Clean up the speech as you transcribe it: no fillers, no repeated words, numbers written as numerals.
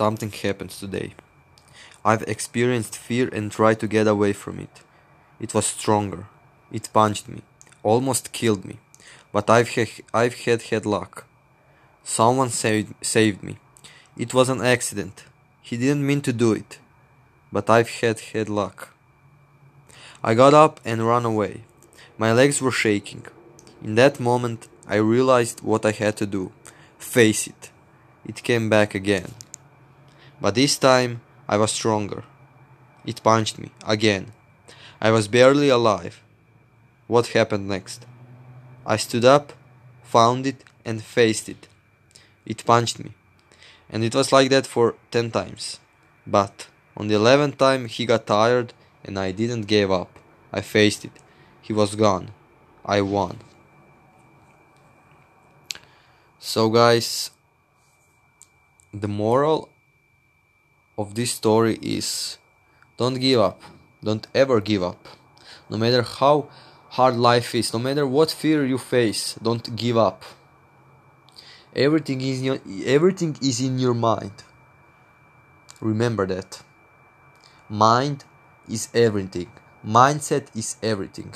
Something happens today. I've experienced fear and tried to get away from it. It was stronger. It punched me, almost killed me, but I've had luck. Someone saved me. It was an accident. He didn't mean to do it, but I've had luck. I got up and ran away. My legs were shaking. In that moment, I realized what I had to do. Face it. It came back again. But this time, I was stronger. It punched me again. I was barely alive. What happened next? I stood up, found it, and faced it. It punched me. And it was like that for 10 times. But on the 11th time, he got tired, and I didn't give up. I faced it. He was gone. I won. So guys, the moral of this story is, don't give up. Don't ever give up. No matter how hard life is, no matter what fear you face, don't give up. Everything is in your mind. Remember that. Mind is everything. Mindset is everything.